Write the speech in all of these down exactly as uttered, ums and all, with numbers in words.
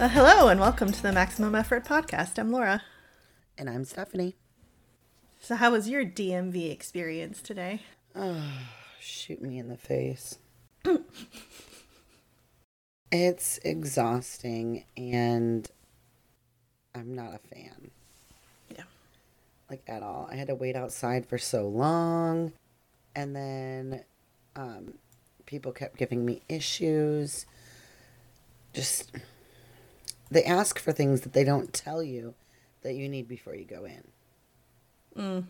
Uh, hello and welcome to the Maximum Effort Podcast. I'm Laura. And I'm Stephanie. So how was your D M V experience today? Oh, shoot me in the face. It's exhausting and I'm not a fan. Yeah. Like at all. I had to wait outside for so long and then um, people kept giving me issues. Just, they ask for things that they don't tell you that you need before you go in. Mm.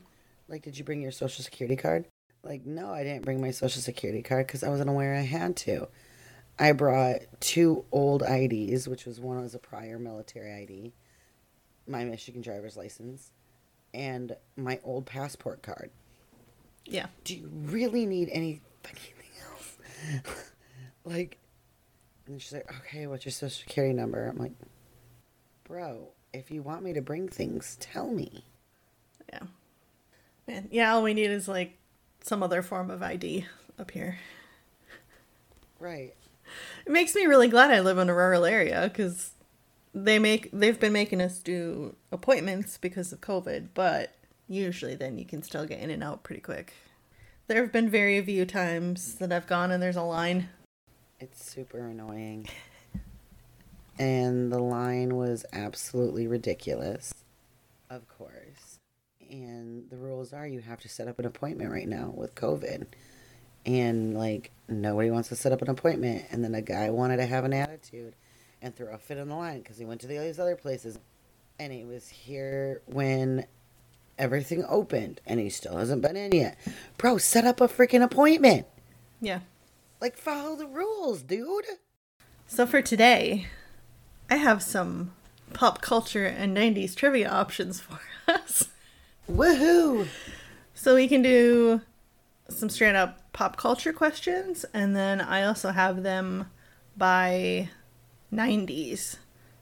Like, did you bring your social security card? Like, no, I didn't bring my social security card because I wasn't aware I had to. I brought two old I Ds, which was one was a prior military I D, my Michigan driver's license, and my old passport card. Yeah. Do you really need any anything else? Like, and she's like, okay, what's your social security number? I'm like, bro, if you want me to bring things, tell me. Yeah. Man, yeah, all we need is, like, some other form of I D up here. Right. It makes me really glad I live in a rural area, because they make, they've been making us do appointments because of COVID, but usually then you can still get in and out pretty quick. There have been very few times that I've gone and there's a line. It's super annoying. And the line was absolutely ridiculous. Of course. And the rules are you have to set up an appointment right now with COVID. And, like, nobody wants to set up an appointment. And then a guy wanted to have an attitude and throw a fit on the line because he went to these other places. And he was here when everything opened. And he still hasn't been in yet. Bro, set up a freaking appointment. Yeah. Like, follow the rules, dude. So for today, I have some pop culture and nineties trivia options for us. Woohoo! So we can do some straight up pop culture questions, and then I also have them by nineties.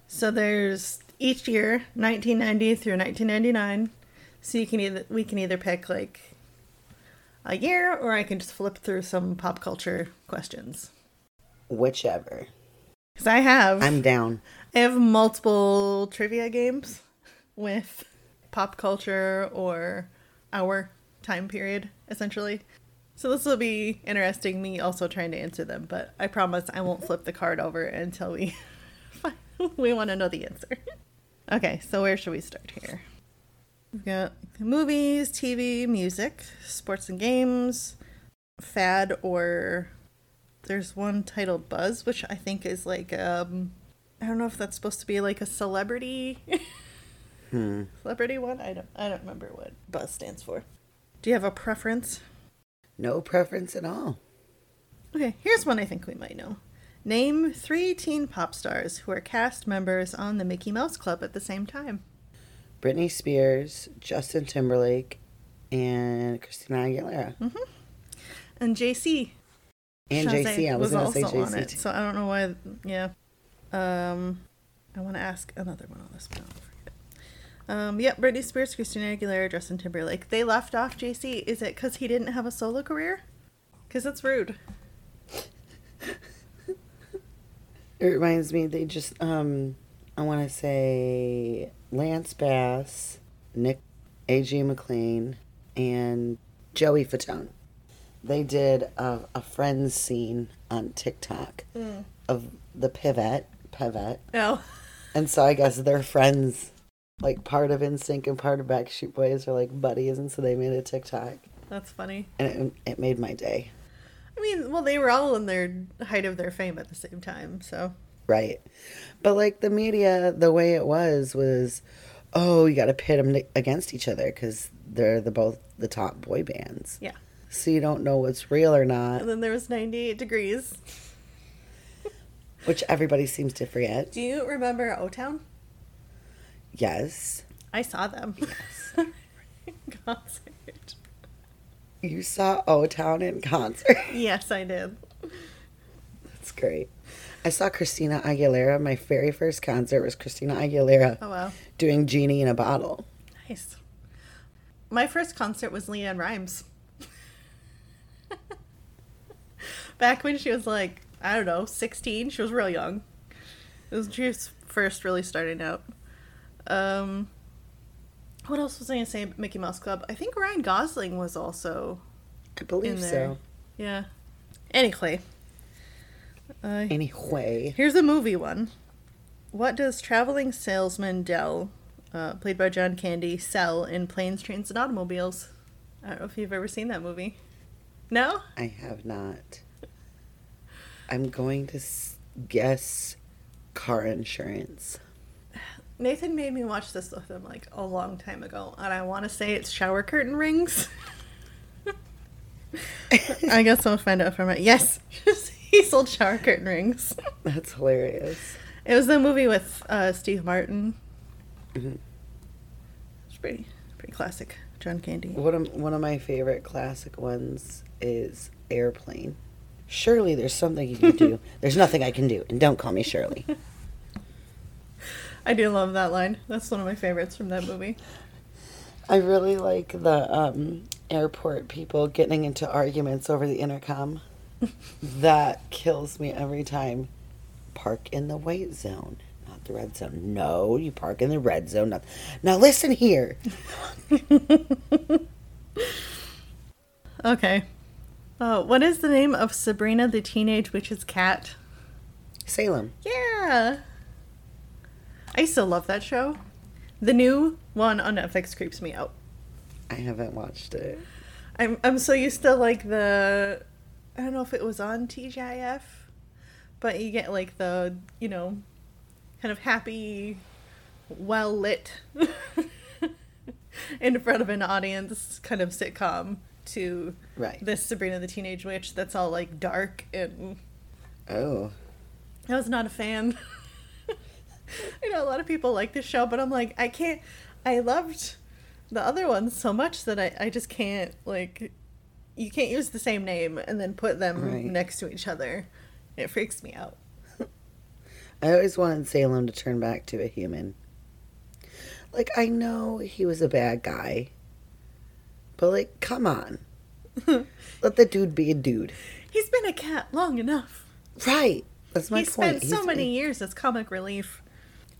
So there's each year, nineteen ninety through nineteen ninety-nine. So you can either we can either pick, like, a year, or I can just flip through some pop culture questions. Whichever. Because I have... I'm down. I have multiple trivia games with pop culture or our time period, essentially. So this will be interesting, me also trying to answer them, but I promise I won't flip the card over until we we want to know the answer. Okay, so where should we start here? We've got movies, T V, music, sports and games, fad, or there's one titled Buzz, which I think is like, um, I don't know if that's supposed to be like a celebrity, hmm. celebrity one. I don't, I don't remember what Buzz stands for. Do you have a preference? No preference at all. Okay, here's one I think we might know. Name three teen pop stars who are cast members on the Mickey Mouse Club at the same time. Britney Spears, Justin Timberlake, and Christina Aguilera. Mm-hmm. And J C. And J C, I was, was going to say J C. So I don't know why, yeah. Um, I want to ask another one on this, but I'll forget. Um, yeah, Britney Spears, Christina Aguilera, Justin Timberlake. They left off J C. Is it because he didn't have a solo career? Because that's rude. It reminds me, they just, um, I want to say... Lance Bass, Nick, A J McLean, and Joey Fatone. They did a, a Friends scene on TikTok mm. of the pivot, pivot. Oh. And so I guess they're friends, like part of N Sync and part of Backstreet Boys are like buddies, and so they made a TikTok. That's funny. And it, it made my day. I mean, well, they were all in their height of their fame at the same time, so... Right. But, like, the media, the way it was, was, oh, you got to pit them against each other because they're the both the top boy bands. Yeah. So you don't know what's real or not. And then there was ninety-eight degrees. Which everybody seems to forget. Do you remember O Town? Yes. I saw them. Yes. In concert. You saw O Town in concert? Yes, I did. That's great. I saw Christina Aguilera. My very first concert was Christina Aguilera. Oh, wow. Doing Genie in a Bottle. Nice. My first concert was Leanne Rhymes. Back when she was like, I don't know, sixteen. She was real young. It was, she was first really starting out. Um, what else was I going to say? Mickey Mouse Club. I think Ryan Gosling was also I believe in there. So. Yeah. Anyway. Uh, anyway. Here's a movie one. What does traveling salesman Dell, uh, played by John Candy, sell in Planes, Trains, and Automobiles? I don't know if you've ever seen that movie. No? I have not. I'm going to guess car insurance. Nathan made me watch this with him like a long time ago, and I want to say it's shower curtain rings. I guess I'll find out from it. Yes, he sold shower curtain rings. That's hilarious. It was the movie with uh, Steve Martin. Mm-hmm. It's pretty, pretty classic. John Candy. One of one of my favorite classic ones is Airplane. Surely, there's something you can do. There's nothing I can do, and don't call me Shirley. I do love that line. That's one of my favorites from that movie. I really like the um, airport people getting into arguments over the intercom. That kills me every time. Park in the white zone, not the red zone. No, you park in the red zone. Not... Now listen here. Okay. Uh, what is the name of Sabrina the Teenage Witch's cat? Salem. Yeah. I still love that show. The new one on Netflix creeps me out. I haven't watched it. I'm I'm so used to like the, I don't know if it was on T G I F. But you get, like, the, you know, kind of happy, well-lit, in front of an audience kind of sitcom to right. This Sabrina the Teenage Witch that's all, like, dark and... Oh. I was not a fan. You know, a lot of people like this show, but I'm like, I can't... I loved the other one so much that I, I just can't, like... You can't use the same name and then put them right. next to each other. It freaks me out. I always wanted Salem to turn back to a human. Like, I know he was a bad guy. But, like, come on. Let the dude be a dude. He's been a cat long enough. Right. That's my he point. Spent He's so been... many years as comic relief.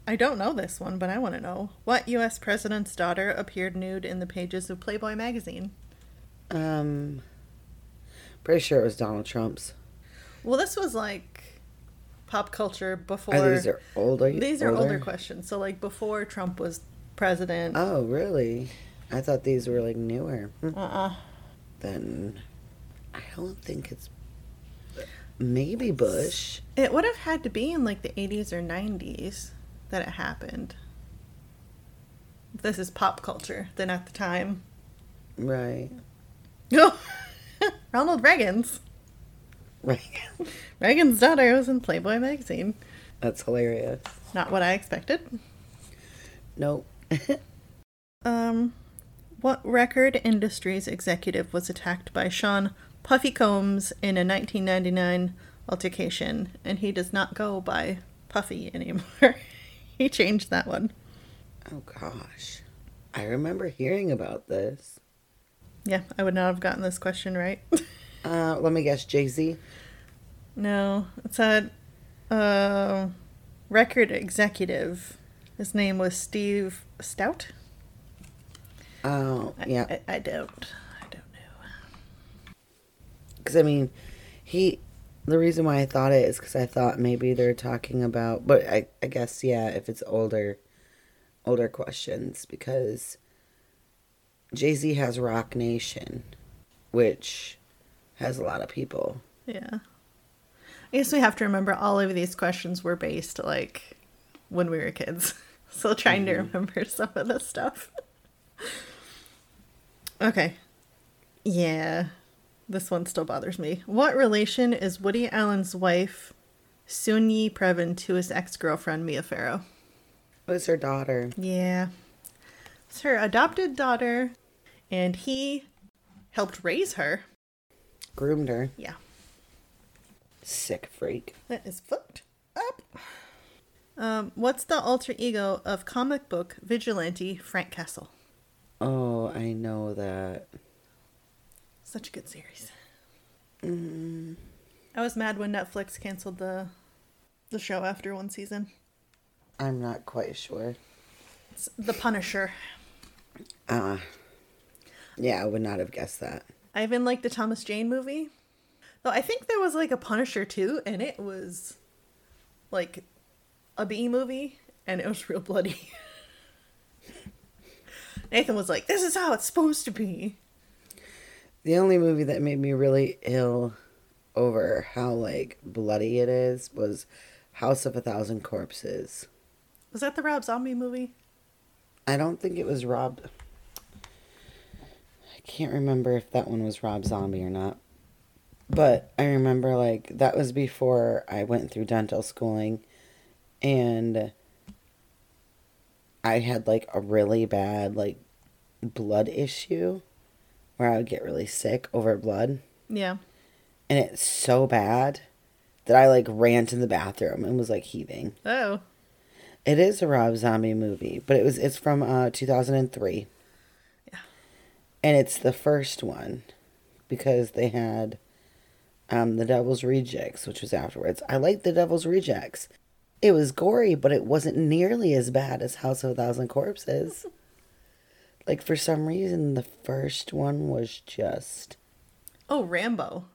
I don't know this one, but I want to know. What U S president's daughter appeared nude in the pages of Playboy magazine? Um, pretty sure it was Donald Trump's. Well, this was like pop culture before. Oh, these are older. These are older? older questions. So, like before Trump was president. Oh, really? I thought these were like newer. Uh-uh. Then I don't think it's maybe Bush. It would have had to be in like the eighties or nineties that it happened. This is pop culture. Then at the time. Right. Oh, Ronald Reagan's. Reagan. Reagan's daughter was in Playboy magazine. That's hilarious. Not what I expected. Nope. um, what record industry's executive was attacked by Sean Puffy Combs in a nineteen ninety-nine altercation, and he does not go by Puffy anymore. He changed that one. Oh gosh, I remember hearing about this. Yeah, I would not have gotten this question right. Uh, let me guess, Jay-Z? No, it's a uh, record executive. His name was Steve Stout? Oh, yeah. I, I, I don't. I don't know. Because, I mean, he... The reason why I thought it is because I thought maybe they're talking about... But I, I guess, yeah, if it's older, older questions. Because Jay-Z has Rock Nation, which... has a lot of people. Yeah. I guess we have to remember all of these questions were based, like, when we were kids. So trying mm-hmm. to remember some of this stuff. Okay. Yeah. This one still bothers me. What relation is Woody Allen's wife, Sunyi Previn, to his ex-girlfriend, Mia Farrow? It was her daughter. Yeah. It's her adopted daughter. And he helped raise her. Groomed her. Yeah. Sick freak. That is fucked up. Um, what's the alter ego of comic book vigilante Frank Castle? Oh, I know that. Such a good series. Mm. I was mad when Netflix canceled the the show after one season. I'm not quite sure. It's The Punisher. Uh, yeah, I would not have guessed that. I even liked the Thomas Jane movie. Though I think there was like a Punisher too, and it was like a B movie, and it was real bloody. Nathan was like, this is how it's supposed to be. The only movie that made me really ill over how, like, bloody it is was House of a Thousand Corpses. Was that the Rob Zombie movie? I don't think it was Rob. I can't remember if that one was Rob Zombie or not. But I remember, like, that was before I went through dental schooling. And I had, like, a really bad, like, blood issue where I would get really sick over blood. Yeah. And it's so bad that I, like, ran to the bathroom and was, like, heaving. Oh. It is a Rob Zombie movie, but it was it's from uh, two thousand three. Yeah. And it's the first one because they had um, The Devil's Rejects, which was afterwards. I liked The Devil's Rejects. It was gory, but it wasn't nearly as bad as House of a Thousand Corpses. Like, for some reason, the first one was just... Oh, Rambo.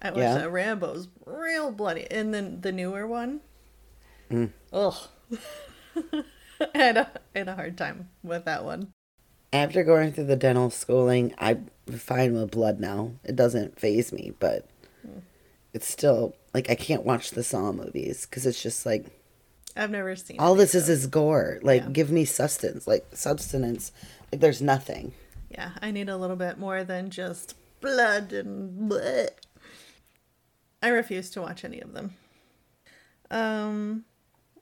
I watched yeah. that. Rambo's real bloody. And then the newer one? Mm. Ugh. I, had a, I had a hard time with that one. After going through the dental schooling, I'm fine with blood now. It doesn't faze me, but mm. it's still... Like, I can't watch the Saw movies because it's just like... I've never seen All this though. is is gore. Like, yeah. give me substance. Like, substance. Like, there's nothing. Yeah, I need a little bit more than just blood and bleh. I refuse to watch any of them. Um,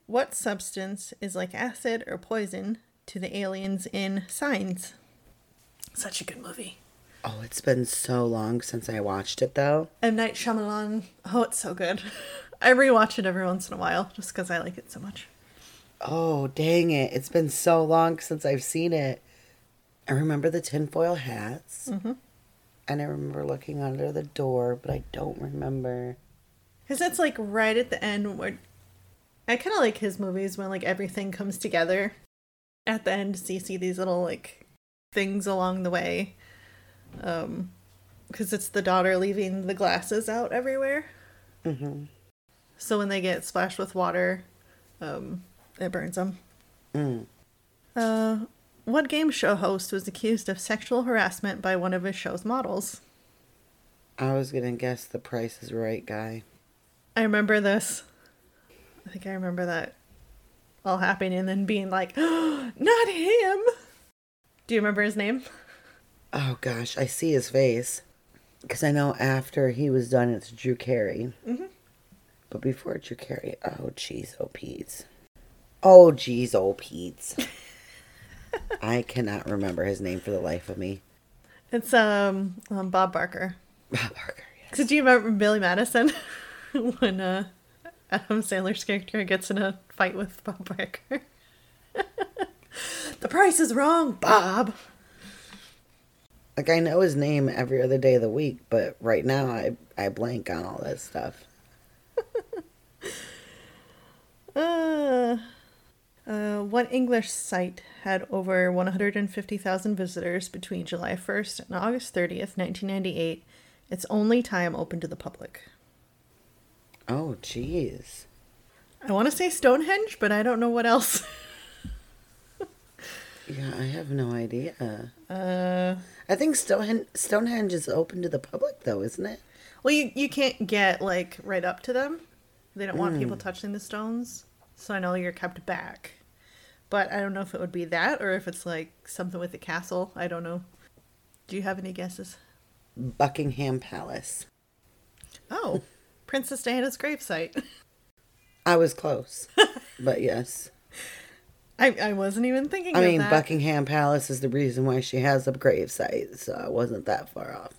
what substance is like acid or poison to the aliens in Signs? Such a good movie. Oh, it's been so long since I watched it, though. M. Night Shyamalan. Oh, it's so good. I rewatch it every once in a while just because I like it so much. Oh, dang it. It's been so long since I've seen it. I remember the tinfoil hats. Mm-hmm. And I remember looking under the door, but I don't remember. Because that's, like, right at the end where... I kind of like his movies when, like, everything comes together. At the end, so you see these little, like, things along the way. Um, because it's the daughter leaving the glasses out everywhere. Mm-hmm. So when they get splashed with water, um, it burns them. Mm. Uh, what game show host was accused of sexual harassment by one of his show's models? I was gonna guess the Price is Right guy. I remember this. I think I remember that all happening and then being like, oh, not him! Do you remember his name? Oh, gosh, I see his face. Because I know after he was done, it's Drew Carey. Mm-hmm. But before Drew Carey, oh, jeez, oh, Pete's. Oh, jeez, oh, Pete's. I cannot remember his name for the life of me. It's um, um Bob Barker. Bob Barker, yes. So do you remember Billy Madison when uh, Adam Sandler's character gets in a fight with Bob Barker? The price is wrong, Bob. Like, I know his name every other day of the week, but right now I, I blank on all this stuff. uh, uh, what English site had over one hundred fifty thousand visitors between July first and August thirtieth, nineteen ninety-eight? Its only time open to the public. Oh, jeez. I want to say Stonehenge, but I don't know what else. Yeah, I have no idea. Uh, I think Stonehenge, Stonehenge is open to the public, though, isn't it? Well, you, you can't get, like, right up to them. They don't want mm. people touching the stones. So I know you're kept back. But I don't know if it would be that or if it's, like, something with the castle. I don't know. Do you have any guesses? Buckingham Palace. Oh, Princess Diana's gravesite. I was close, but yes. I, I wasn't even thinking I of mean, that. I mean, Buckingham Palace is the reason why she has a gravesite, so I wasn't that far off.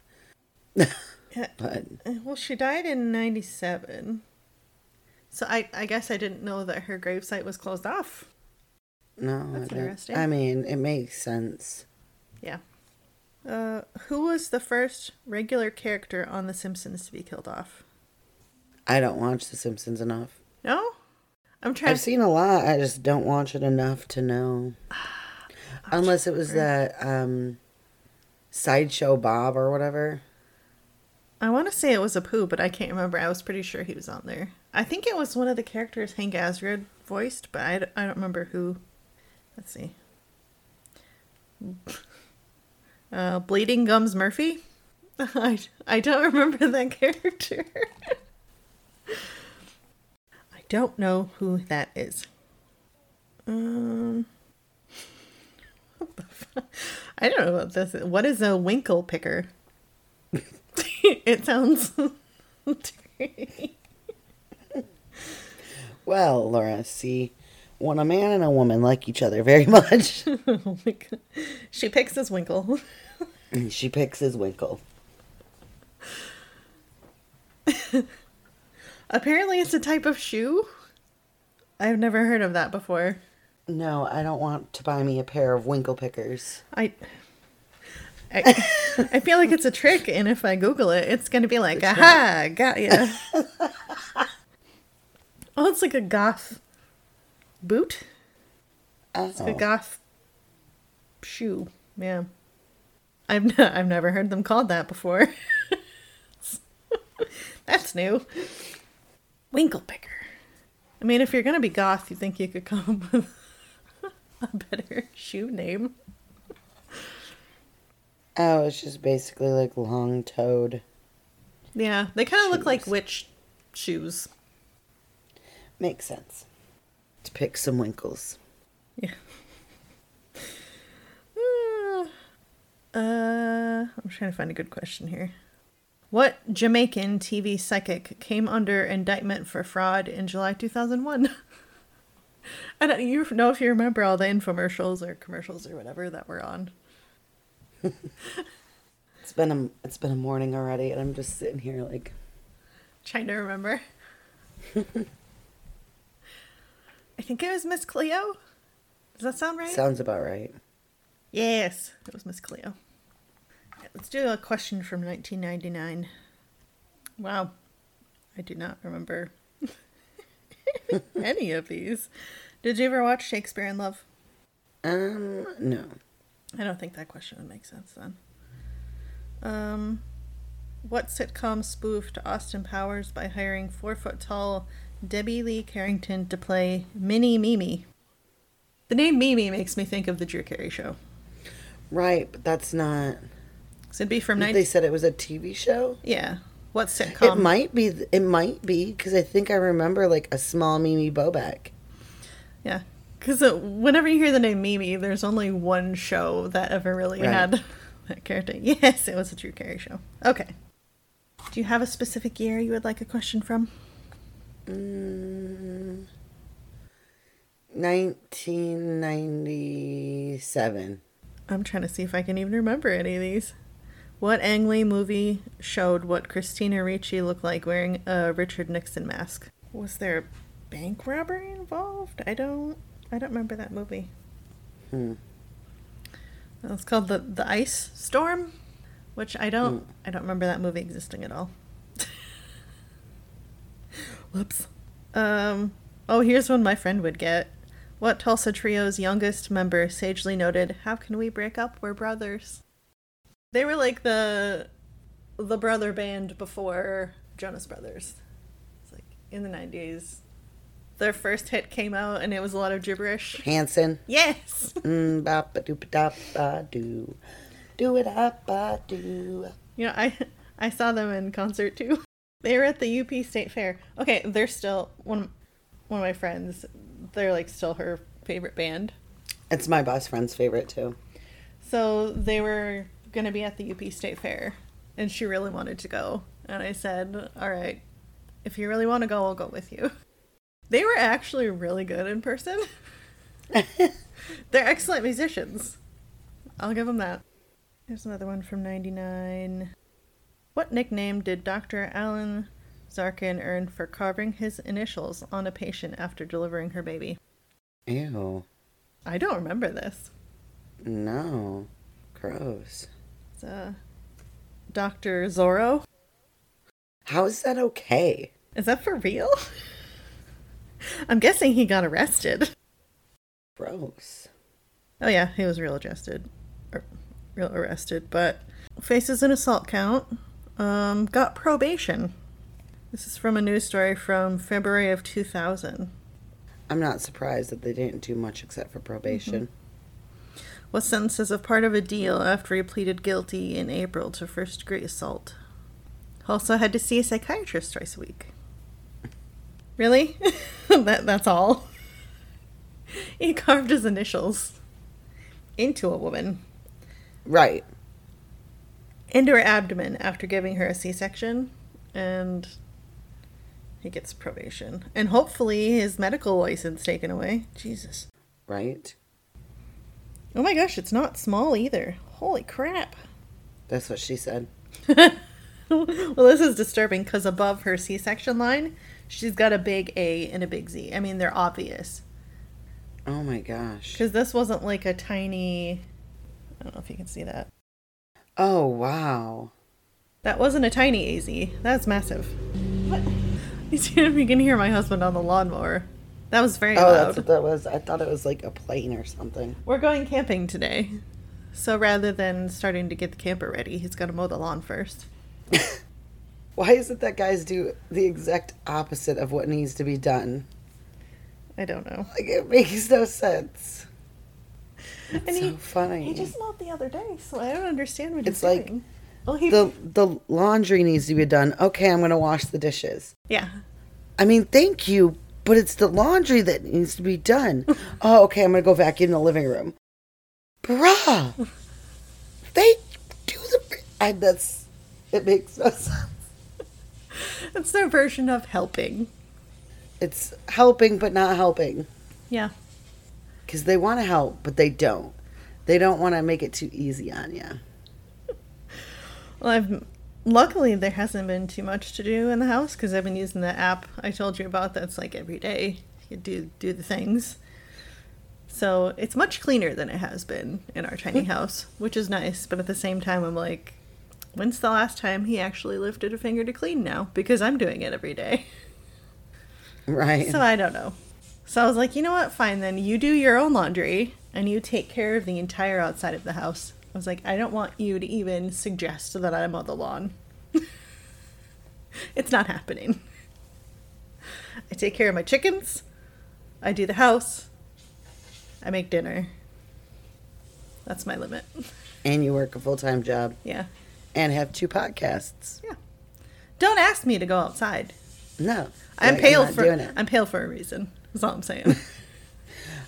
But well, she died in ninety-seven. So I, I guess I didn't know that her gravesite was closed off. No. That's I interesting. I mean, it makes sense. Yeah. Uh, who was the first regular character on The Simpsons to be killed off? I don't watch The Simpsons enough. No? I'm trying. I've to... seen a lot. I just don't watch it enough to know. Unless it was that um, Sideshow Bob or whatever. I want to say it was a Pooh, but I can't remember. I was pretty sure he was on there. I think it was one of the characters Hank Asgard voiced, but I, I don't remember who. Let's see. Uh, Bleeding Gums Murphy. I, I don't remember that character. I don't know who that is. Um, what the fuck? I don't know about this. What is a winkle picker? It sounds dirty. Well, Laura, see, when a man and a woman like each other very much. Oh my God. She picks his winkle. She picks his winkle. Apparently it's a type of shoe. I've never heard of that before. No, I don't want to buy me a pair of winkle pickers. I... I, I feel like it's a trick, and if I Google it, it's going to be like, aha, got ya. Oh, it's like a goth boot. Oh. It's like a goth shoe. Yeah. I've, n- I've never heard them called that before. That's new. Winkle picker. I mean, if you're going to be goth, you think you could come up with a better shoe name. Oh, it's just basically like long-toed. Yeah, they kind of look like witch shoes. Makes sense. To pick some winkles. Yeah. Uh, I'm trying to find a good question here. What Jamaican T V psychic came under indictment for fraud in July two thousand one? I don't you know if you remember all the infomercials or commercials or whatever that were on. It's been a it's been a morning already, and I'm just sitting here like trying to remember. I think it was Miss Cleo. Does that sound right? Sounds about right. Yes, it was Miss Cleo. Right, let's do a question from nineteen ninety-nine. Wow, I do not remember any of these. Did you ever watch Shakespeare in Love? Um, no. I don't think that question would make sense then. Um, what sitcom spoofed Austin Powers by hiring four-foot-tall Debbie Lee Carrington to play Minnie Mimi? The name Mimi makes me think of The Drew Carey Show. Right, but that's not... So it'd be from... nineteen- they said it was a T V show? Yeah. What sitcom? It might be, it might be, because I think I remember, like, a small Mimi Bobak. Yeah. Because whenever you hear the name Mimi, there's only one show that ever really right. had that character. Yes, it was a Drew Carey Show. Okay. Do you have a specific year you would like a question from? Mm, nineteen ninety-seven. I'm trying to see if I can even remember any of these. What Ang Lee movie showed what Christina Ricci looked like wearing a Richard Nixon mask? Was there a bank robbery involved? I don't... I don't remember that movie. Hmm. Well, it's called the the Ice Storm, which I don't hmm. I don't remember that movie existing at all. Whoops. Um. Oh, here's one my friend would get. What Tulsa Trio's youngest member sagely noted, "How can we break up? We're brothers." They were like the the brother band before Jonas Brothers. It's like in the nineties. Their first hit came out, and it was a lot of gibberish. Hanson. Yes. Mm, bop, ba-doo, ba-dop, ba-doo. Do it up, ba-doo. You know, I I saw them in concert, too. They were at the U P State Fair. Okay, they're still, one, one of my friends, they're, like, still her favorite band. It's my best friend's favorite, too. So they were going to be at the U P State Fair, and she really wanted to go. And I said, all right, if you really want to go, I'll go with you. They were actually really good in person. They're excellent musicians. I'll give them that. Here's another one from ninety-nine. What nickname did Doctor Alan Zarkin earn for carving his initials on a patient after delivering her baby? Ew. I don't remember this. No. Gross. It's uh, Doctor Zorro. How is that okay? Is that for real? I'm guessing he got arrested. Gross. Oh yeah, he was real arrested. Or, real arrested, but faces an assault count. Um, got probation. This is from a news story from February of two thousand. I'm not surprised that they didn't do much except for probation. Mm-hmm. Was sentenced as a part of a deal after he pleaded guilty in April to first degree assault. Also had to see a psychiatrist twice a week. Really? that that's all? He carved his initials into a woman. Right. Into her abdomen after giving her a C-section, and he gets probation. And hopefully his medical license taken away. Jesus. Right. Oh my gosh, it's not small either. Holy crap. That's what she said. Well, this is disturbing because above her C-section line, she's got a big A and a big Z. I mean, they're obvious. Oh my gosh. Because this wasn't like a tiny... I don't know if you can see that. Oh, wow. That wasn't a tiny A Z. That's massive. What? You can hear my husband on the lawnmower. That was very oh, loud. Oh, that's what that was. I thought it was like a plane or something. We're going camping today. So rather than starting to get the camper ready, he's got to mow the lawn first. Why isn't that guys do the exact opposite of what needs to be done? I don't know. Like, it makes no sense. It's and so he, funny. He just mowed the other day, so I don't understand what it's he's like, doing. Well, he... the the laundry needs to be done. Okay, I'm going to wash the dishes. Yeah. I mean, thank you, but it's the laundry that needs to be done. Oh, okay, I'm going to go vacuum the living room. Bruh. They do the... I, that's... It makes no sense. It's their version of helping. It's helping, but not helping. Yeah. Because they want to help, but they don't. They don't want to make it too easy on you. Well, I've, luckily, there hasn't been too much to do in the house because I've been using the app I told you about that's like every day. You do, do the things. So it's much cleaner than it has been in our tiny house, which is nice. But at the same time, I'm like, when's the last time he actually lifted a finger to clean now? Because I'm doing it every day. Right. So I don't know. So I was like, you know what? Fine, then you do your own laundry and you take care of the entire outside of the house. I was like, I don't want you to even suggest that I mow the lawn. It's not happening. I take care of my chickens. I do the house. I make dinner. That's my limit. And you work a full-time job. Yeah. And have two podcasts. Yeah. Don't ask me to go outside. No. I'm pale for I'm pale for a reason. That's all I'm saying.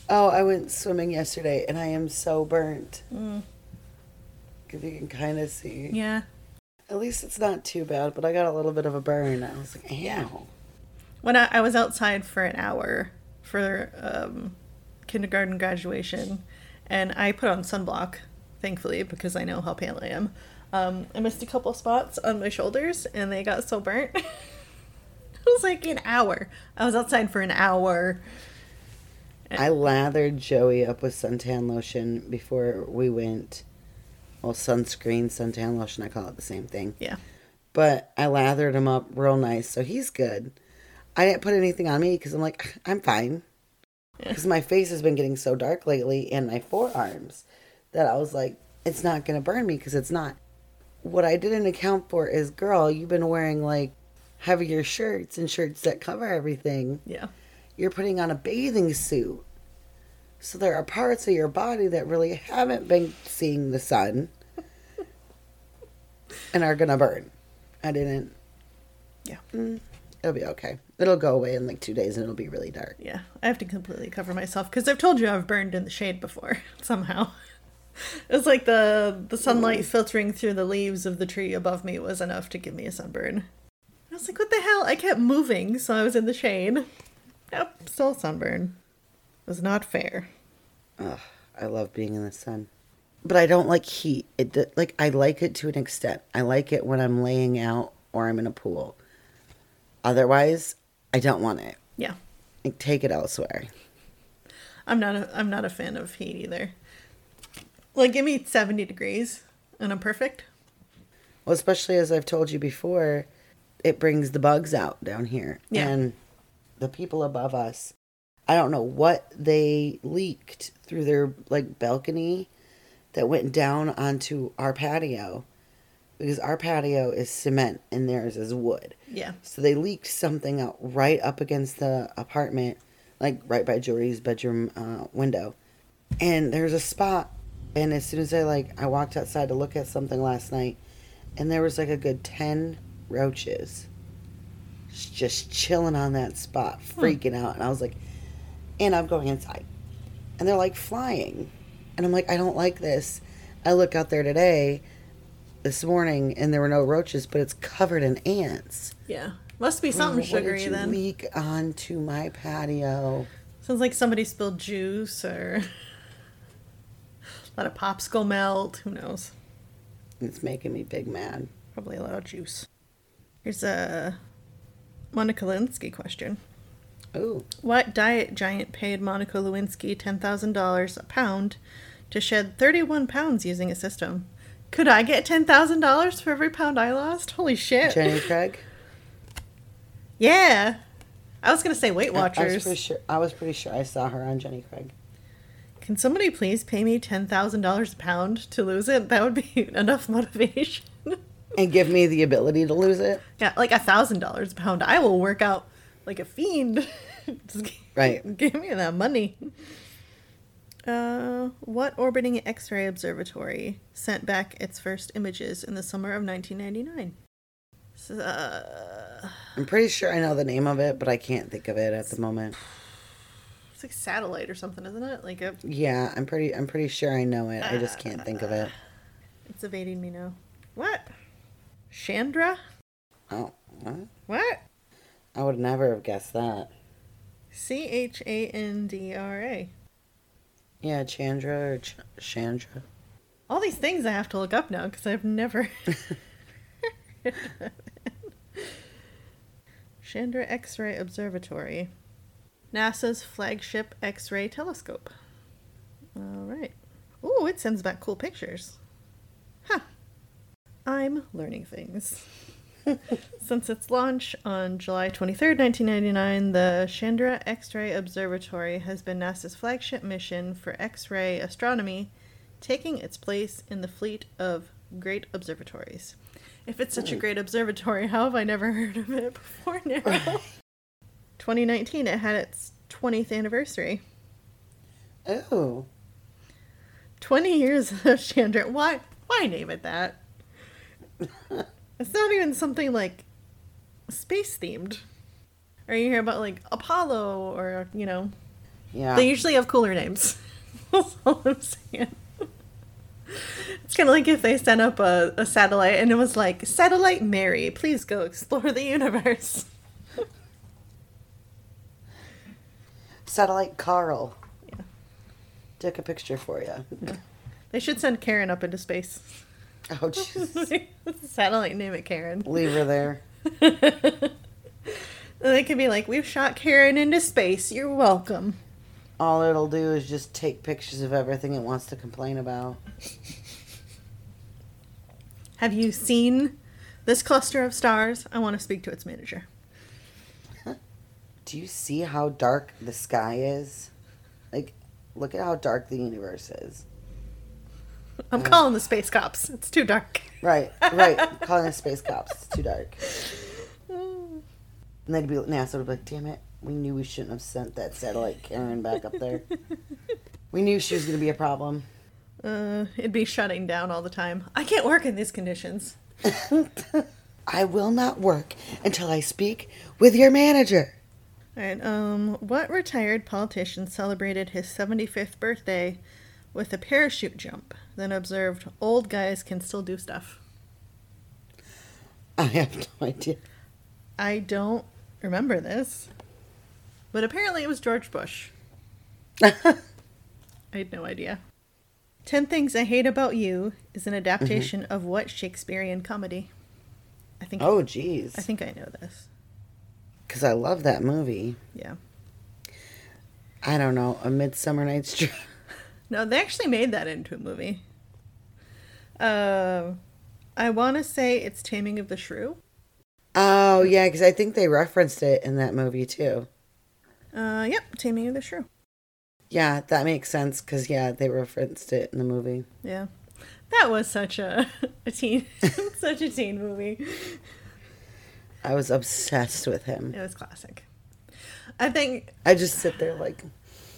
Oh, I went swimming yesterday, and I am so burnt. Mm. If you can kind of see. Yeah. At least it's not too bad, but I got a little bit of a burn. I was like, ow. When I, I was outside for an hour for um, kindergarten graduation, and I put on sunblock, thankfully, because I know how pale I am. Um, I missed a couple spots on my shoulders, and they got so burnt. It was like an hour. I was outside for an hour. I lathered Joey up with suntan lotion before we went. Well, sunscreen, suntan lotion, I call it the same thing. Yeah. But I lathered him up real nice, so he's good. I didn't put anything on me because I'm like, I'm fine. Because yeah. My face has been getting so dark lately and my forearms that I was like, it's not going to burn me because it's not. What I didn't account for is, girl, you've been wearing like heavier shirts and shirts that cover everything. Yeah. You're putting on a bathing suit. So there are parts of your body that really haven't been seeing the sun and are going to burn. I didn't. Yeah. Mm, it'll be okay. It'll go away in like two days and it'll be really dark. Yeah. I have to completely cover myself because I've told you I've burned in the shade before somehow. It's like the, the sunlight mm. filtering through the leaves of the tree above me was enough to give me a sunburn. I was like, what the hell? I kept moving, so I was in the shade. Yep, still sunburn. It was not fair. Ugh, I love being in the sun. But I don't like heat. It like I like it to an extent. I like it when I'm laying out or I'm in a pool. Otherwise, I don't want it. Yeah. Like, take it elsewhere. I'm not a, I'm not a fan of heat either. Like, give me seventy degrees and I'm perfect. Well, especially as I've told you before... It brings the bugs out down here. Yeah. And the people above us. I don't know what they leaked through their like balcony that went down onto our patio, because our patio is cement and theirs is wood. Yeah. So they leaked something out right up against the apartment, like right by Jory's bedroom uh, window. And there's a spot. And as soon as I like, I walked outside to look at something last night, and there was like a good ten roaches just chilling on that spot, freaking hmm. out. And I was like, and I'm going inside. And they're like flying. And I'm like, I don't like this. I look out there today, this morning, and there were no roaches, but it's covered in ants. Yeah. Must be something well, sugary did you then. Leak onto my patio. Sounds like somebody spilled juice or a lot of popsicle melt. Who knows? It's making me big mad. Probably a lot of juice. Here's a Monica Lewinsky question. Ooh. What diet giant paid Monica Lewinsky ten thousand dollars a pound to shed thirty-one pounds using a system? Could I get ten thousand dollars for every pound I lost? Holy shit. Jenny Craig? Yeah. I was going to say Weight Watchers. I, I, was pretty sure, I was pretty sure I saw her on Jenny Craig. Can somebody please pay me ten thousand dollars a pound to lose it? That would be enough motivation. And give me the ability to lose it? Yeah, like one thousand dollars a pound. I will work out like a fiend. Just give, right. Give me that money. Uh, what orbiting X-ray observatory sent back its first images in the summer of nineteen ninety-nine? So, uh, I'm pretty sure I know the name of it, but I can't think of it at the moment. It's like satellite or something, isn't it? Like a yeah. I'm pretty. I'm pretty sure I know it. Uh, I just can't think of it. It's evading me now. What? Chandra? Oh. What? What? I would never have guessed that. C H A N D R A. Yeah, Chandra or Ch- Chandra. All these things I have to look up now because I've never heard of it. Chandra X-ray Observatory. NASA's flagship X-ray telescope. All right. Ooh, it sends back cool pictures. Huh. I'm learning things. Since its launch on July twenty-third, nineteen ninety-nine, the Chandra X-ray Observatory has been NASA's flagship mission for X-ray astronomy, taking its place in the fleet of great observatories. If it's such a great observatory, how have I never heard of it before now? twenty nineteen, it had its twentieth anniversary. Oh. twenty years of Chandra. Why, why name it that? It's not even something, like, space-themed. Or you hear about, like, Apollo or, you know. Yeah. They usually have cooler names. That's all I'm saying. It's kind of like if they sent up a, a satellite and it was like, Satellite Mary, please go explore the universe. Satellite Carl. Yeah. Took a picture for you. Yeah. They should send Karen up into space. Oh, jeez. Satellite name it Karen. Leave her there. They could be like, we've shot Karen into space. You're welcome. All it'll do is just take pictures of everything it wants to complain about. Have you seen this cluster of stars? I want to speak to its manager. Do you see how dark the sky is? Like, look at how dark the universe is. I'm calling the space cops. It's too dark. Right, right. I'm calling the space cops. It's too dark. And they'd be NASA would be like, "Damn it! We knew we shouldn't have sent that satellite Karen back up there. We knew she was going to be a problem." Uh, it'd be shutting down all the time. I can't work in these conditions. I will not work until I speak with your manager. All right. Um, what retired politician celebrated his seventy-fifth birthday with a parachute jump, then observed old guys can still do stuff? I have no idea. I don't remember this. But apparently it was George Bush. I had no idea. Ten Things I Hate About You is an adaptation mm-hmm. of what Shakespearean comedy? I think. Oh, geez. I think I know this. Because I love that movie. Yeah. I don't know. A Midsummer Night's Dream. No, they actually made that into a movie. Uh, I want to say it's Taming of the Shrew. Oh, yeah, because I think they referenced it in that movie, too. Uh, yep, Taming of the Shrew. Yeah, that makes sense because, yeah, they referenced it in the movie. Yeah. That was such a, a teen such a teen movie. I was obsessed with him. It was classic. I think... I just sit there like...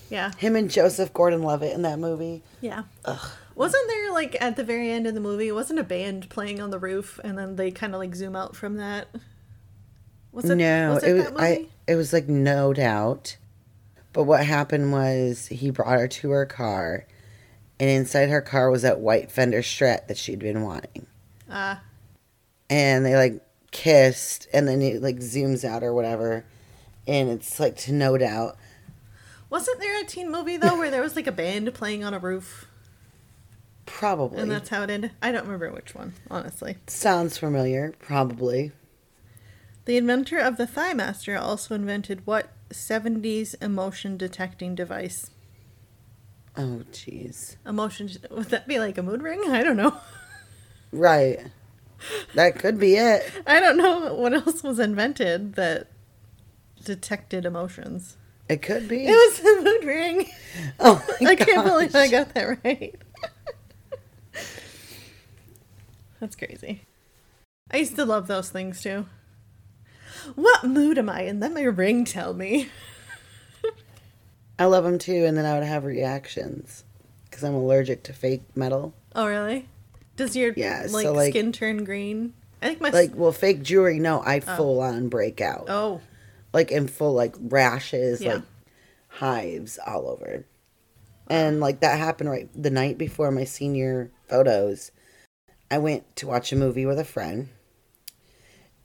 Yeah. Him and Joseph Gordon-Levitt in that movie. Yeah. Ugh. Wasn't there, like, at the very end of the movie, wasn't a band playing on the roof and then they kind of, like, zoom out from that? Was it, no. Was it, it was, that movie? I, it was, like, No Doubt. But what happened was he brought her to her car and inside her car was that white Fender Strat that she'd been wanting. Ah. Uh. And they, like, kissed and then it, like, zooms out or whatever and it's, like, to No Doubt. Wasn't there a teen movie, though, where there was, like, a band playing on a roof? Probably. And that's how it ended? I don't remember which one, honestly. Sounds familiar. Probably. The inventor of the Thigh Master also invented what seventies emotion detecting device? Oh, jeez. Emotion... Would that be, like, a mood ring? I don't know. Right. That could be it. I don't know what else was invented that detected emotions. It could be. It was the mood ring. Oh, my I gosh. Can't believe I got that right. That's crazy. I used to love those things, too. What mood am I in? Let my ring tell me. I love them, too, and then I would have reactions. Because I'm allergic to fake metal. Oh, really? Does your yeah, like, so, like, skin turn green? I think my... Like, well, fake jewelry, no, I oh. full on break out. Oh, like in full, like, rashes, yeah. like, hives all over. And, like, that happened right the night before my senior photos. I went to watch a movie with a friend.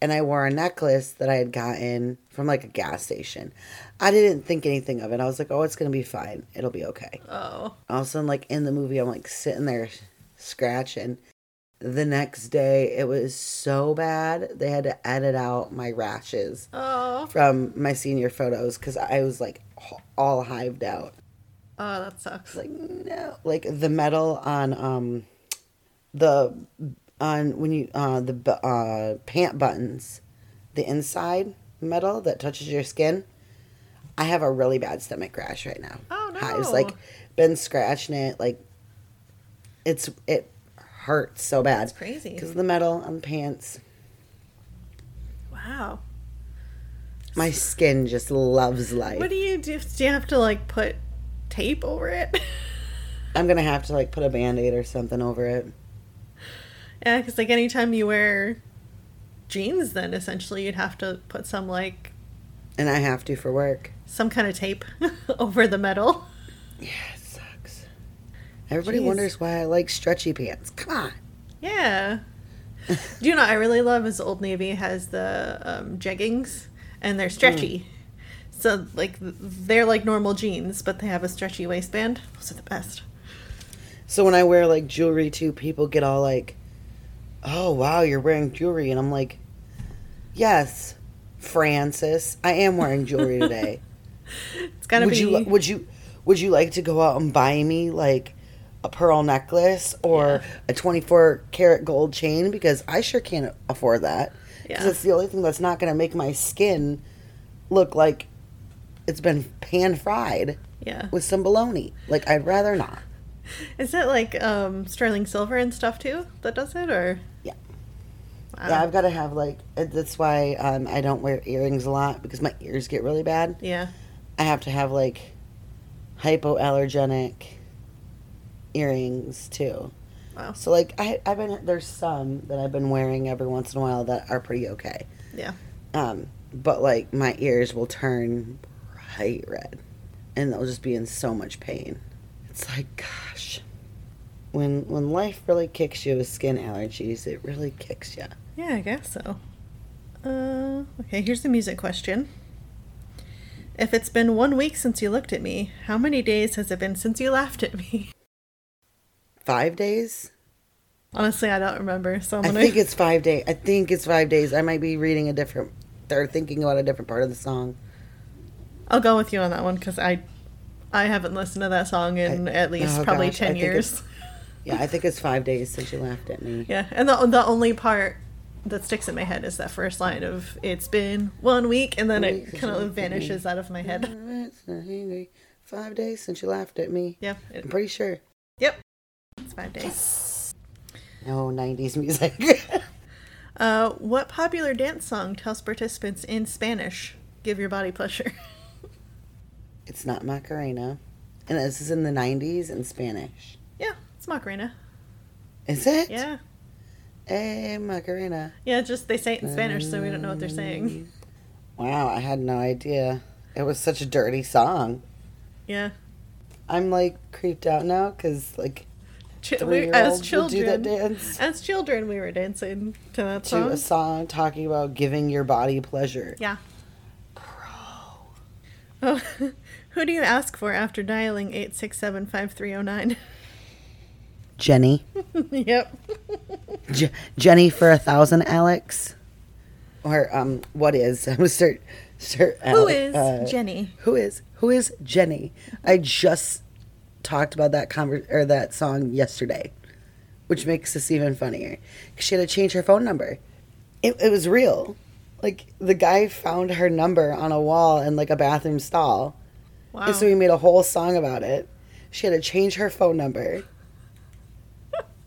And I wore a necklace that I had gotten from, like, a gas station. I didn't think anything of it. I was like, oh, it's going to be fine. It'll be okay. Oh. All of a sudden, like, in the movie, I'm, like, sitting there scratching. The next day, it was so bad, they had to edit out my rashes oh. from my senior photos because I was, like, all hived out. Oh, that sucks. Like, no. Like, the metal on, um, the, on, when you, uh, the, uh, pant buttons, the inside metal that touches your skin, I have a really bad stomach rash right now. Oh, no. Hives, like, been scratching it, like, it's, it, hurts so bad. That's crazy. Because of the metal on the pants. Wow. My skin just loves life. What do you do? Do you have to, like, put tape over it? I'm going to have to, like, put a Band-Aid or something over it. Yeah, because, like, anytime you wear jeans, then, essentially, you'd have to put some, like... And I have to for work. Some kind of tape over the metal. Yeah. Everybody Jeez. Wonders why I like stretchy pants. Come on. Yeah. Do you know what I really love is Old Navy has the um, jeggings, and they're stretchy. Mm. So, like, they're like normal jeans, but they have a stretchy waistband. Those are the best. So when I wear, like, jewelry, too, people get all like, oh, wow, you're wearing jewelry. And I'm like, yes, Francis, I am wearing jewelry today. It's gotta would be... You, would you... Would you like to go out and buy me, like, a pearl necklace or yeah. a twenty-four karat gold chain? Because I sure can't afford that. Because yeah. it's the only thing that's not going to make my skin look like it's been pan-fried yeah. with some bologna. Like, I'd rather not. Is it, like, um, sterling silver and stuff, too, that does it? Or Yeah. Wow. Yeah, I've got to have, like, that's why um, I don't wear earrings a lot because my ears get really bad. Yeah. I have to have, like... hypoallergenic earrings too. Wow. So like I I've been there's some that I've been wearing every once in a while that are pretty okay. Yeah. Um, but like my ears will turn bright red and they'll just be in so much pain. It's like gosh. When when life really kicks you with skin allergies, it really kicks you. Yeah, I guess so. Uh, okay, here's the music question. If it's been one week since you looked at me, how many days has it been since you laughed at me? Five days? Honestly, I don't remember. So I'm gonna... I think it's five days. I think it's five days. I might be reading a different, or thinking about a different part of the song. I'll go with you on that one because I, I haven't listened to that song in I, at least oh probably gosh, ten years. Yeah, I think it's five days since you laughed at me. Yeah, and the the only part that sticks in my head is that first line of it's been one week and then it kind of vanishes out of my head. minutes and I'm hangry. Five days since you laughed at me. Yeah. I'm pretty sure. Yep. It's five days. Yes. No nineties music. uh, what popular dance song tells participants in Spanish, give your body pleasure? It's not Macarena. And this is in the nineties in Spanish. Yeah, it's Macarena. Is it? Yeah. Hey, Macarena. Yeah, just they say it in Spanish, so we don't know what they're saying. Wow, I had no idea. It was such a dirty song. Yeah. I'm, like, creeped out now, because, like, Ch- we, as children, do that dance. As children, we were dancing to that to song. To a song talking about giving your body pleasure. Yeah. Bro. Oh. Who do you ask for after dialing eight six seven, five three zero nine? Jenny. Yep. Je- Jenny for a thousand, Alex. Or, um, what is? I was start, start, who Ale- is uh, Jenny? Who is? Who is Jenny? I just talked about that conver- or that song yesterday, which makes this even funnier. Because she had to change her phone number. It, it was real. Like, the guy found her number on a wall in, like, a bathroom stall. Wow. And so we made a whole song about it. She had to change her phone number.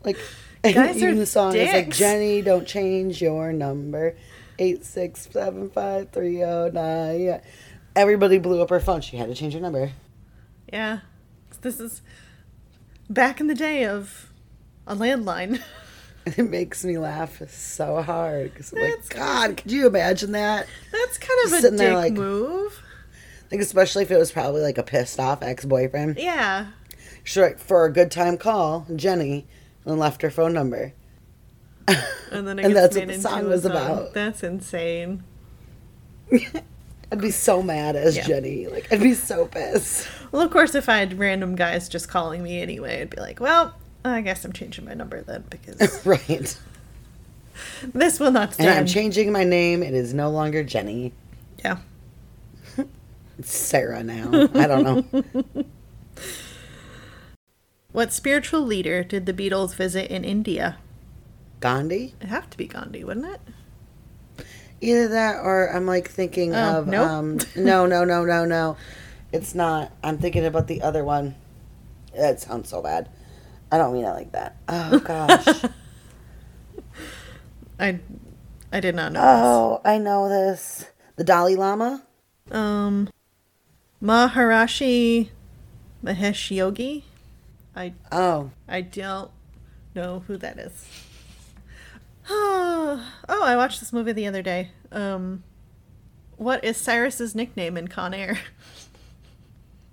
Like, guys, even the song dicks. Is like, Jenny, don't change your number. eight six seven, five three zero nine. Yeah. Everybody blew up her phone. She had to change her number. Yeah. This is back in the day of a landline. It makes me laugh so hard. Cause I'm like, God, could you imagine that? That's kind of Just a dick there, like, move. Like, especially if it was probably, like, a pissed-off ex-boyfriend. Yeah. She's like, for a good time call, Jenny, and left her phone number. And then it and that's what the song was about. That's insane. I'd be so mad as yeah. Jenny. Like, I'd be so pissed. Well, of course, if I had random guys just calling me anyway, I'd be like, well, I guess I'm changing my number then, because... Right. This will not stand. And I'm changing my name. It is no longer Jenny. Yeah. It's Sarah now. I don't know. What spiritual leader did the Beatles visit in India? Gandhi? It'd have to be Gandhi, wouldn't it? Either that or I'm like thinking uh, of... Nope. Um, no, no, no, no, no. It's not. I'm thinking about the other one. That sounds so bad. I don't mean it like that. Oh, gosh. I, I did not know oh, this. Oh, I know this. The Dalai Lama? Um, Maharishi Mahesh Yogi. I oh I don't know who that is. Oh, oh I watched this movie the other day. Um, what is Cyrus's nickname in Con Air?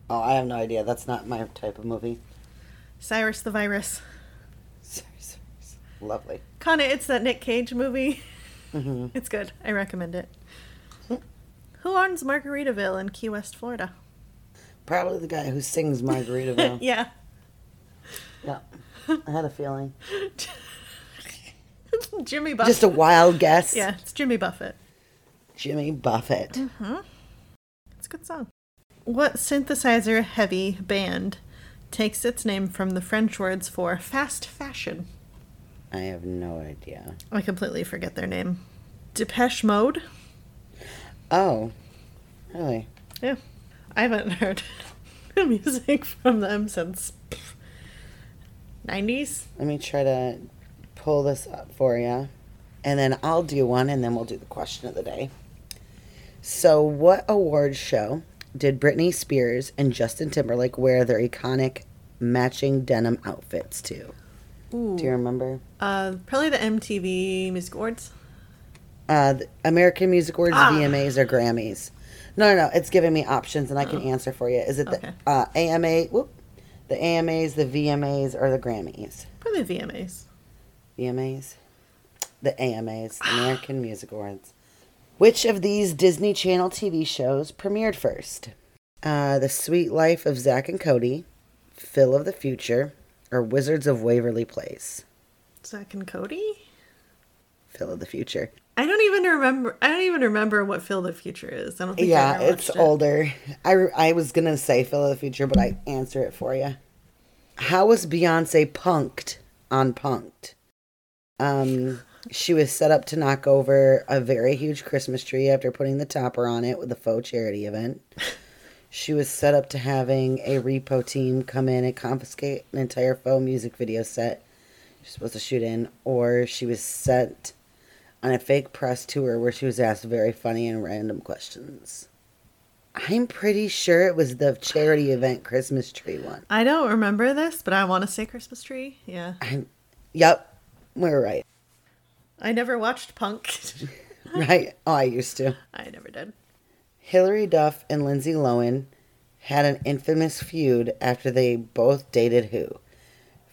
Oh, I have no idea. That's not my type of movie. Cyrus the Virus. Cyrus, Cyrus. Lovely. Con Air. It's that Nick Cage movie. Mm-hmm. It's good. I recommend it. Who owns Margaritaville in Key West, Florida? Probably the guy who sings Margaritaville. Yeah. Yeah. I had a feeling. Jimmy Buffett. Just a wild guess. Yeah, it's Jimmy Buffett. Jimmy Buffett. Mm-hmm. It's a good song. What synthesizer heavy band takes its name from the French words for fast fashion? I have no idea. I completely forget their name. Depeche Mode? Oh, really? Yeah. I haven't heard music from them since nineties. Let me try to pull this up for you. And then I'll do one, and then we'll do the question of the day. So what award show did Britney Spears and Justin Timberlake wear their iconic matching denim outfits to? Ooh. Do you remember? Uh, probably the M T V Music Awards. Uh, American Music Awards, ah. V M As, or Grammys. No, no, no. It's giving me options, and I can oh. answer for you. Is it okay. the uh, A M A? Whoop, the A M As, the V M As, or the Grammys? Probably V M As. V M As, the A M As, American Music Awards. Which of these Disney Channel T V shows premiered first? Uh, The Sweet Life of Zack and Cody, Phil of the Future, or Wizards of Waverly Place? Zack and Cody. Phil of the Future. I don't even remember. I don't even remember what Phil of the Future is. I don't think. Yeah, I ever watched it's it. Older. I, re- I was gonna say Phil of the Future, but I answer it for you. How was Beyonce punked on Punked? Um, she was set up to knock over a very huge Christmas tree after putting the topper on it with a faux charity event. she was set up to having a repo team come in and confiscate an entire faux music video set she was supposed to shoot in, or she was sent on a fake press tour where she was asked very funny and random questions. I'm pretty sure it was the charity event Christmas tree one. I don't remember this, but I want to say Christmas tree. Yeah. I'm, yep. We were right. I never watched Punk. Right. Oh, I used to. I never did. Hilary Duff and Lindsay Lohan had an infamous feud after they both dated who?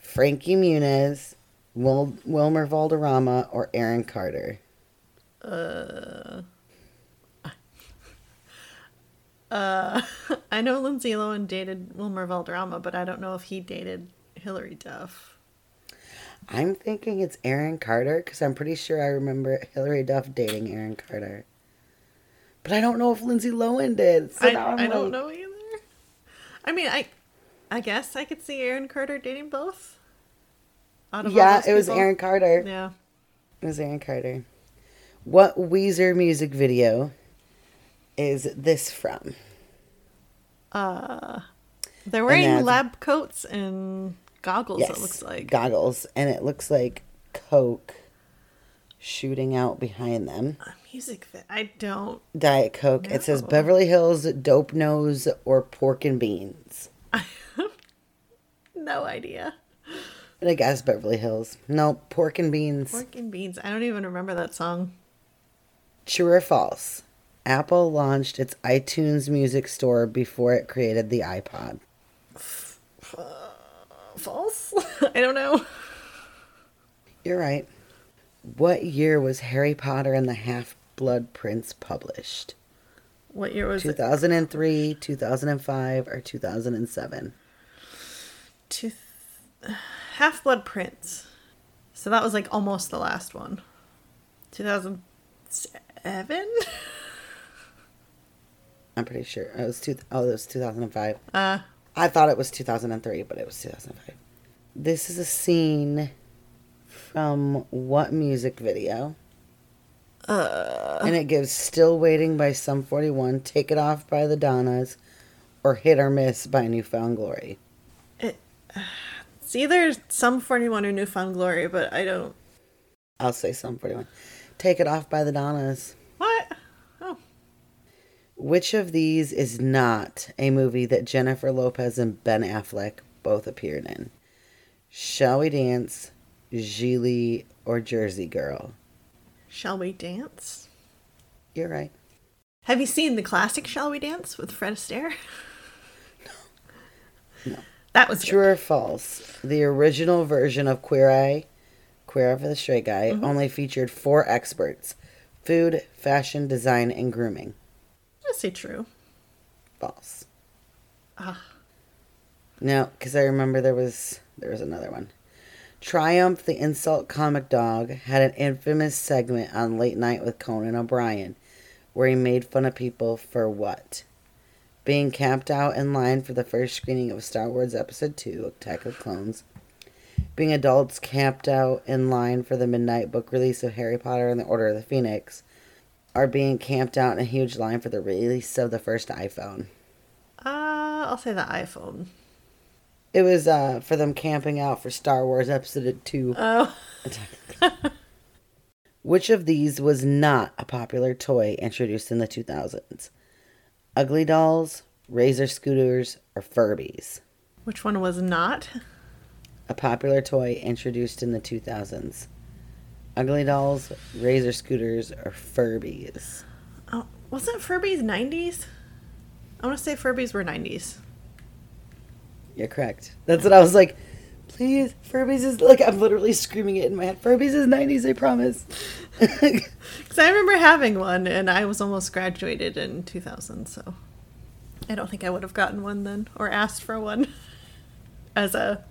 Frankie Muniz, Wil- Wilmer Valderrama, or Aaron Carter? Uh... Uh, I know Lindsay Lohan dated Wilmer Valderrama, but I don't know if he dated Hilary Duff. I'm thinking it's Aaron Carter, because I'm pretty sure I remember Hilary Duff dating Aaron Carter. But I don't know if Lindsay Lohan did. So I, I like... don't know either. I mean, I I guess I could see Aaron Carter dating both. Out of yeah, it people. was Aaron Carter. Yeah. It was Aaron Carter. What Weezer music video is this from? Uh, they're wearing lab coats and goggles, yes, it looks like. Goggles. And it looks like Coke shooting out behind them. A music fit. I don't. Diet Coke. Know. It says Beverly Hills, Dope Nose, or Pork and Beans. I have no idea. But I guess Beverly Hills. No, Pork and Beans. Pork and Beans. I don't even remember that song. True or false? Apple launched its iTunes music store before it created the iPod. Uh, false? I don't know. You're right. What year was Harry Potter and the Half-Blood Prince published? What year was it? two thousand three, two thousand five, or two thousand seven? Two th- Half-Blood Prince. So that was like almost the last one. two thousand seven? I'm pretty sure it was two. Oh, it was two thousand five. Uh, I thought it was two thousand three, but it was two thousand five. This is a scene from what music video? Uh, and it gives "Still Waiting" by Sum forty-one, "Take It Off" by the Donnas, or "Hit or Miss" by New Found Glory. It, it's either Sum forty-one or New Found Glory, but I don't. I'll say Sum forty-one. "Take It Off" by the Donnas. What? Which of these is not a movie that Jennifer Lopez and Ben Affleck both appeared in? Shall We Dance, Gigli, or Jersey Girl? Shall We Dance? You're right. Have you seen the classic Shall We Dance with Fred Astaire? No. No. That was True good. Or false? The original version of Queer Eye, Queer Eye for the Straight Guy, mm-hmm. only featured four experts: food, fashion, design, and grooming. Say true. False. Ah. No, because I remember there was there was another one. Triumph, the insult comic dog, had an infamous segment on Late Night with Conan O'Brien where he made fun of people for what? Being camped out in line for the first screening of Star Wars Episode two, Attack of Clones. Being adults camped out in line for the midnight book release of Harry Potter and the Order of the Phoenix. Are being camped out in a huge line for the release of the first iPhone. Uh, I'll say the iPhone. It was uh, for them camping out for Star Wars Episode two. Oh. Which of these was not a popular toy introduced in the two thousands? Ugly dolls, razor scooters, or Furbies? Which one was not a popular toy introduced in the two thousands? Ugly dolls, razor scooters, or Furbies? Oh, wasn't Furbies nineties? I want to say Furbies were nineties. You're correct. That's what I was like, please, Furbies is, like, I'm literally screaming it in my head. Furbies is nineties, I promise. Because I remember having one, and I was almost graduated in two thousand, so I don't think I would have gotten one then, or asked for one. As a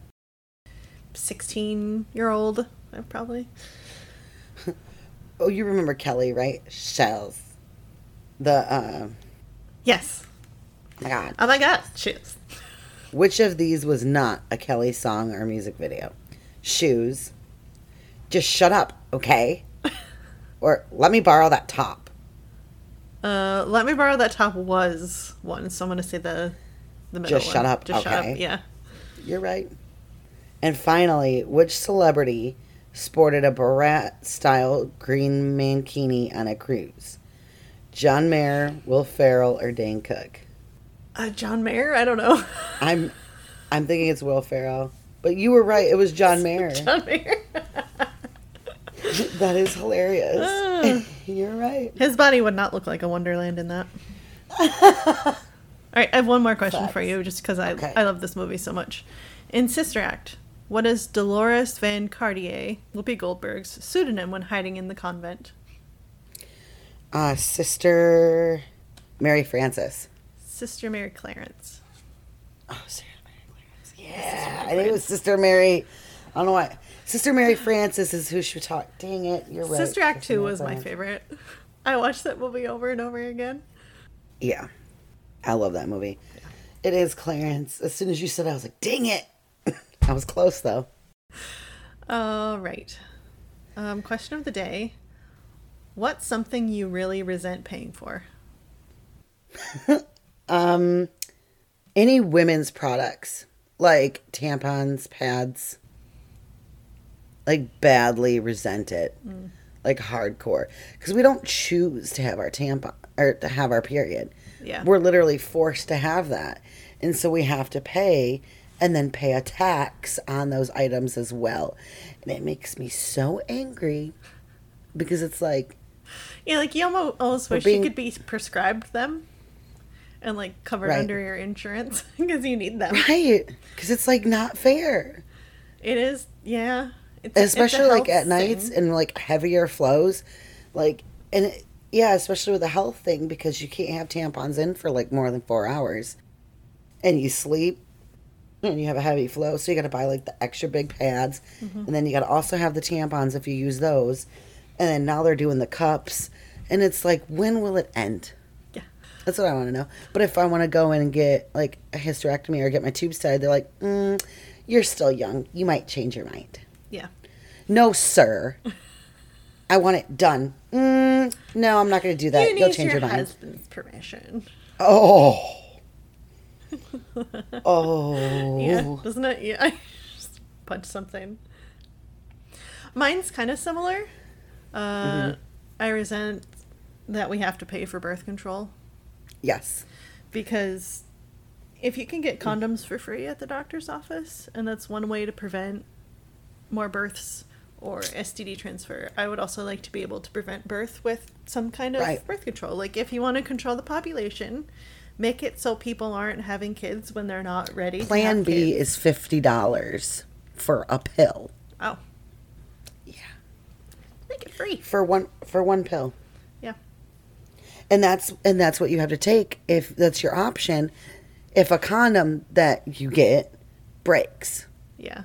sixteen-year-old, I probably... Oh, you remember Kelly, right? Shells. The, uh... Yes. Oh, my God. Oh, my God. Shoes. Which of these was not a Kelly song or music video? Shoes. Just shut up, okay? Or, let me borrow that top. Uh, let me borrow that top was one, so I'm gonna say the the middle. Just one. Shut up. Just okay. Shut up. Yeah. You're right. And finally, which celebrity sported a Borat-style green mankini on a cruise? John Mayer, Will Ferrell, or Dane Cook? Uh, John Mayer? I don't know. I'm, I'm thinking it's Will Ferrell, but you were right. It was John Mayer. John Mayer. That is hilarious. Uh, You're right. His body would not look like a Wonderland in that. All right, I have one more question Facts. for you, just because I okay. I love this movie so much. In Sister Act, what is Dolores Van Cartier, Whoopi Goldberg's pseudonym when hiding in the convent? Uh, Sister Mary Frances. Sister Mary Clarence. Oh, Sister Mary Clarence. Yeah, I think it was Sister Mary. I don't know why. Sister Mary Frances is who she taught. Dang it, you're right. Sister Act two was my favorite. I watched that movie over and over again. Yeah. I love that movie. Yeah. It is Clarence. As soon as you said it, I was like, dang it. I was close, though. All right. Um, question of the day. What's something you really resent paying for? um, any women's products. Like tampons, pads. Like, badly resent it. Mm. Like, hardcore. Because we don't choose to have our tampon, or to have our period. Yeah. We're literally forced to have that. And so we have to pay and then pay a tax on those items as well. And it makes me so angry because it's like... Yeah, like you almost wish being, you could be prescribed them and like covered right. under your insurance because you need them. Right. Because it's like not fair. It is. Yeah. It's, especially it's like at thing. nights and like heavier flows. Like, and it, yeah, especially with the health thing, because you can't have tampons in for like more than four hours. And you sleep and you have a heavy flow. So you got to buy like the extra big pads. Mm-hmm. And then you got to also have the tampons if you use those. And then now they're doing the cups. And it's like, when will it end? Yeah. That's what I want to know. But if I want to go in and get like a hysterectomy or get my tubes tied, they're like, mm, you're still young. You might change your mind. Yeah. No, sir. I want it done. Mm, no, I'm not going to do that. You need You'll change your, your mind. Husband's permission. Oh. Oh. Yeah, doesn't it? Yeah. I just punched something. Mine's kind of similar. Uh, mm-hmm. I resent that we have to pay for birth control. Yes. Because if you can get condoms for free at the doctor's office, and that's one way to prevent more births or S T D transfer, I would also like to be able to prevent birth with some kind of right. birth control. Like, if you want to control the population, make it so people aren't having kids when they're not ready. Plan to have B kids. Is fifty dollars for a pill. Oh. Yeah. Make it free. For one for one pill. Yeah. And that's and that's what you have to take if that's your option. If a condom that you get breaks. Yeah.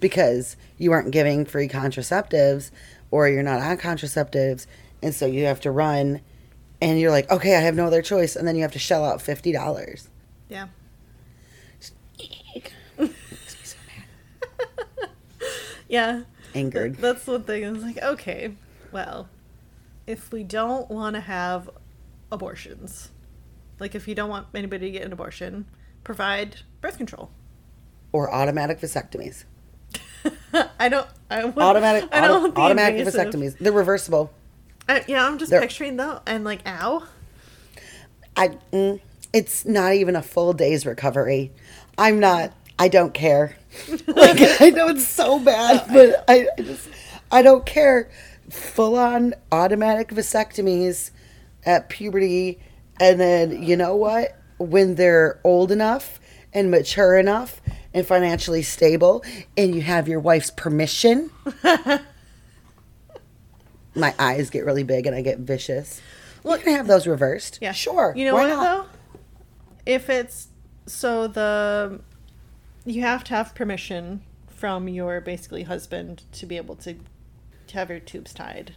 Because you aren't giving free contraceptives or you're not on contraceptives, and so you have to run and you're like, okay, I have no other choice, and then you have to shell out fifty dollars. Yeah. It makes me so mad. Yeah. Angered. That's one thing. I was like, okay, well, if we don't want to have abortions, like if you don't want anybody to get an abortion, provide birth control. Or automatic vasectomies. I don't. I would, automatic. I don't auto, automatic invasive. vasectomies. They're reversible. I, yeah, I'm just They're, picturing though, and like, ow. I. Mm, it's not even a full day's recovery. I'm not. I don't care. Like, I know it's so bad, but I, I just. I don't care. Full on automatic vasectomies at puberty, and then you know what? When they're old enough and mature enough and financially stable, and you have your wife's permission. My eyes get really big and I get vicious. Well, you can have those reversed. Yeah. Sure. You know what, not? though? If it's, so the, you have to have permission from your, basically, husband to be able to, to have your tubes tied.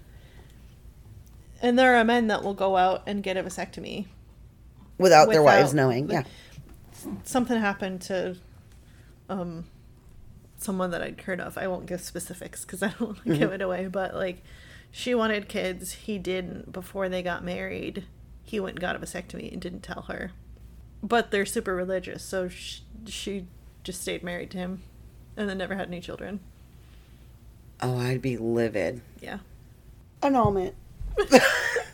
And there are men that will go out and get a vasectomy. Without, without their wives knowing, like, yeah. Something happened to um, someone that I'd heard of. I won't give specifics because I don't want to mm-hmm. give it away. But, like, she wanted kids. He didn't before they got married. he went and got a vasectomy and didn't tell her. But they're super religious, so she, she just stayed married to him and then never had any children. Oh, I'd be livid. Yeah. Annulment.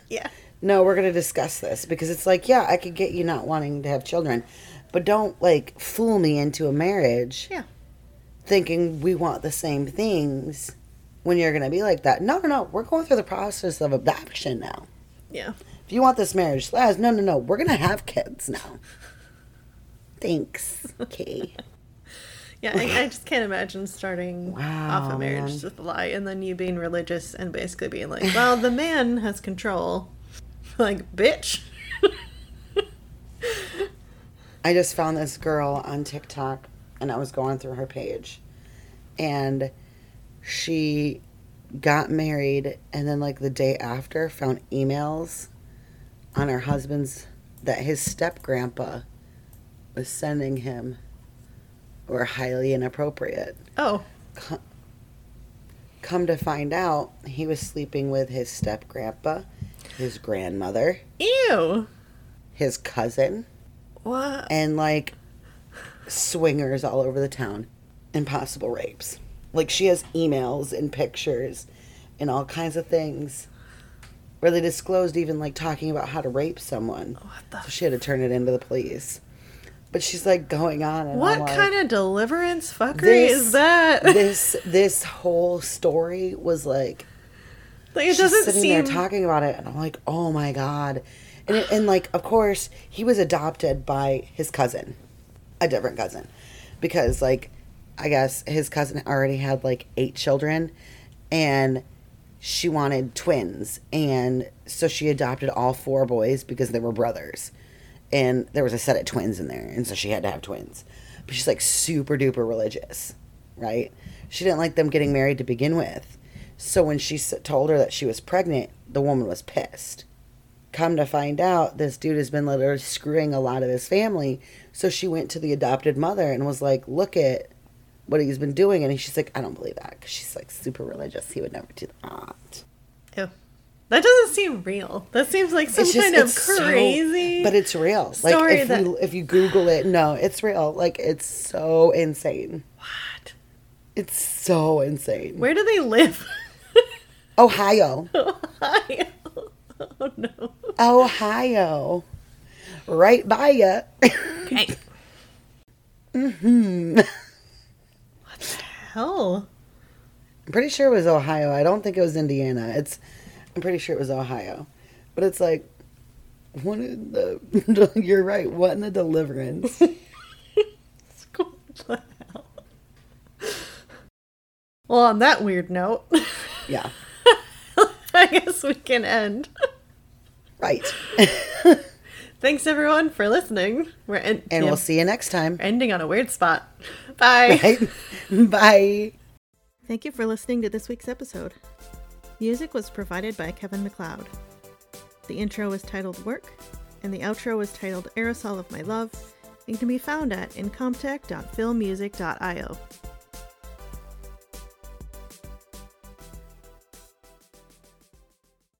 Yeah. No, we're going to discuss this because it's like, yeah, I could get you not wanting to have children, but don't, like, fool me into a marriage. Yeah. Thinking we want the same things when you're going to be like that. No, no, no. We're going through the process of adoption now. Yeah. If you want this marriage to last, no, no, no. We're going to have kids now. Thanks, Kay. Yeah, I, I just can't imagine starting wow, off a marriage man. with a lie and then you being religious and basically being like, well, the man has control. Like, bitch. I just found this girl on TikTok and I was going through her page. And she got married and then, like, the day after found emails on her husband's that his step-grandpa was sending him. Were highly inappropriate. Oh. Come, come to find out, he was sleeping with his step-grandpa, his grandmother. Ew. His cousin. What? And, like, swingers all over the town. Impossible rapes. Like, she has emails and pictures and all kinds of things where they disclosed even, like, talking about how to rape someone. What the... So she had to turn it into the police. But she's, like, going on. And what like, kind of deliverance fuckery this, is that? This this whole story was, like, like it she's doesn't sitting seem... there talking about it. And I'm like, oh, my God. And, it, and, like, of course, he was adopted by his cousin. A different cousin. Because, like, I guess his cousin already had, like, eight children. And she wanted twins. And so she adopted all four boys because they were brothers. And there was a set of twins in there. And so she had to have twins. But she's, like, super duper religious, right? She didn't like them getting married to begin with. So when she told her that she was pregnant, the woman was pissed. Come to find out, this dude has been literally screwing a lot of his family. So she went to the adopted mother and was like, look at what he's been doing. And she's like, I don't believe that. Because she's, like, super religious. He would never do that. Ew. That doesn't seem real. That seems like some just, kind of crazy. So, but it's real. Story like if that... you if you Google it, no, it's real. Like it's so insane. What? It's so insane. Where do they live? Ohio. Ohio. Oh no. Ohio. Right by ya. Okay. Mm-hmm. What the hell? I'm pretty sure it was Ohio. I don't think it was Indiana. It's I'm pretty sure it was Ohio. But it's like, what in the... You're right. What in the deliverance? It's cool. What the hell? Well, on that weird note... Yeah. I guess we can end. Right. Thanks, everyone, for listening. We're en- And yeah, we'll see you next time. Ending on a weird spot. Bye. Right? Bye. Thank you for listening to this week's episode. Music was provided by Kevin MacLeod. The intro was titled Work, and the outro was titled Aerosol of My Love, and can be found at incomptech dot film music dot io.